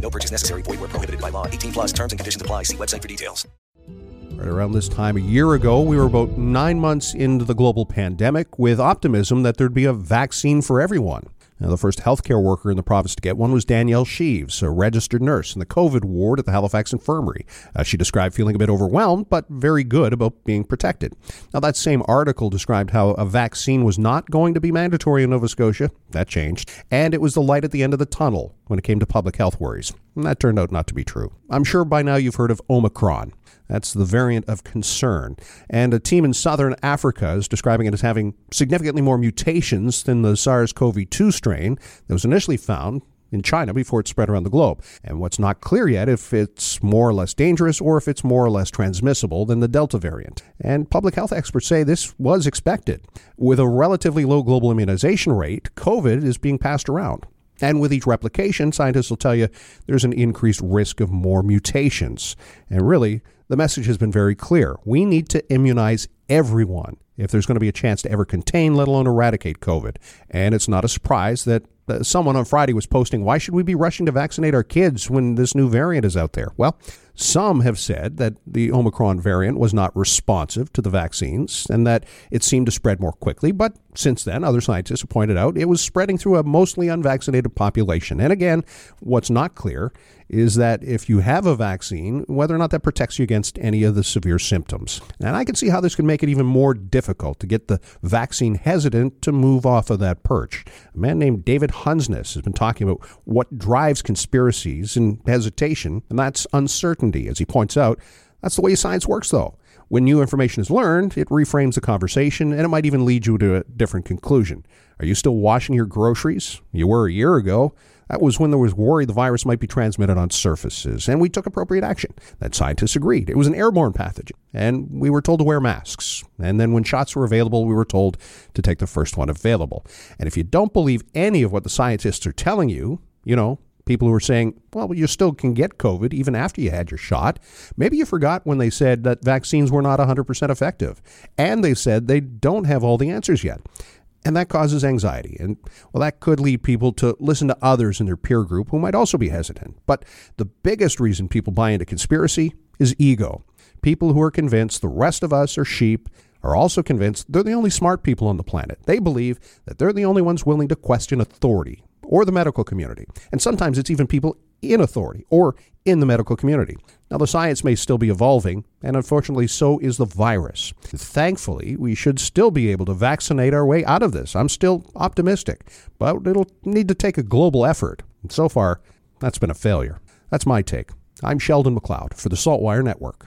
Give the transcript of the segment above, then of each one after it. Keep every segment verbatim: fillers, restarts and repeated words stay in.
No purchase necessary. Void where prohibited by law. eighteen plus terms and conditions apply. See website for details. Right around this time a year ago, we were about nine months into the global pandemic with optimism that there'd be a vaccine for everyone. Now, the first healthcare worker in the province to get one was Danielle Sheaves, a registered nurse in the COVID ward at the Halifax Infirmary. Uh, she described feeling a bit overwhelmed, but very good about being protected. Now, that same article described how a vaccine was not going to be mandatory in Nova Scotia. That changed. And it was the light at the end of the tunnel when it came to public health worries. And that turned out not to be true. I'm sure by now you've heard of Omicron. That's the variant of concern. And a team in southern Africa is describing it as having significantly more mutations than the SARS-C o V two strain that was initially found in China before it spread around the globe. And what's not clear yet if it's more or less dangerous or if it's more or less transmissible than the Delta variant. And public health experts say this was expected. With a relatively low global immunization rate, COVID is being passed around. And with each replication, scientists will tell you there's an increased risk of more mutations. And really, the message has been very clear. We need to immunize everyone if there's going to be a chance to ever contain, let alone eradicate COVID. And it's not a surprise that someone on Friday was posting, why should we be rushing to vaccinate our kids when this new variant is out there? Well, some have said that the Omicron variant was not responsive to the vaccines and that it seemed to spread more quickly. But since then, other scientists have pointed out it was spreading through a mostly unvaccinated population. And again, what's not clear is that if you have a vaccine, whether or not that protects you against any of the severe symptoms. And I can see how this could make it even more difficult to get the vaccine hesitant to move off of that perch. A man named David Hunsness has been talking about what drives conspiracies and hesitation, and that's uncertainty. As he points out, that's the way science works, though. When new information is learned, it reframes the conversation, and it might even lead you to a different conclusion. Are you still washing your groceries? You were a year ago. That was when there was worry the virus might be transmitted on surfaces, and we took appropriate action. That scientists agreed. It was an airborne pathogen, and we were told to wear masks. And then when shots were available, we were told to take the first one available. And if you don't believe any of what the scientists are telling you, you know, people who are saying, well, you still can get COVID even after you had your shot. Maybe you forgot when they said that vaccines were not one hundred percent effective, and they said they don't have all the answers yet. And that causes anxiety. And, well, that could lead people to listen to others in their peer group who might also be hesitant. But the biggest reason people buy into conspiracy is ego. People who are convinced the rest of us are sheep are also convinced they're the only smart people on the planet. They believe that they're the only ones willing to question authority or the medical community. And sometimes it's even people in authority or in the medical community. Now, the science may still be evolving, and unfortunately, so is the virus. Thankfully, we should still be able to vaccinate our way out of this. I'm still optimistic, but it'll need to take a global effort. And so far, that's been a failure. That's my take. I'm Sheldon McLeod for the SaltWire Network.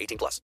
eighteen plus.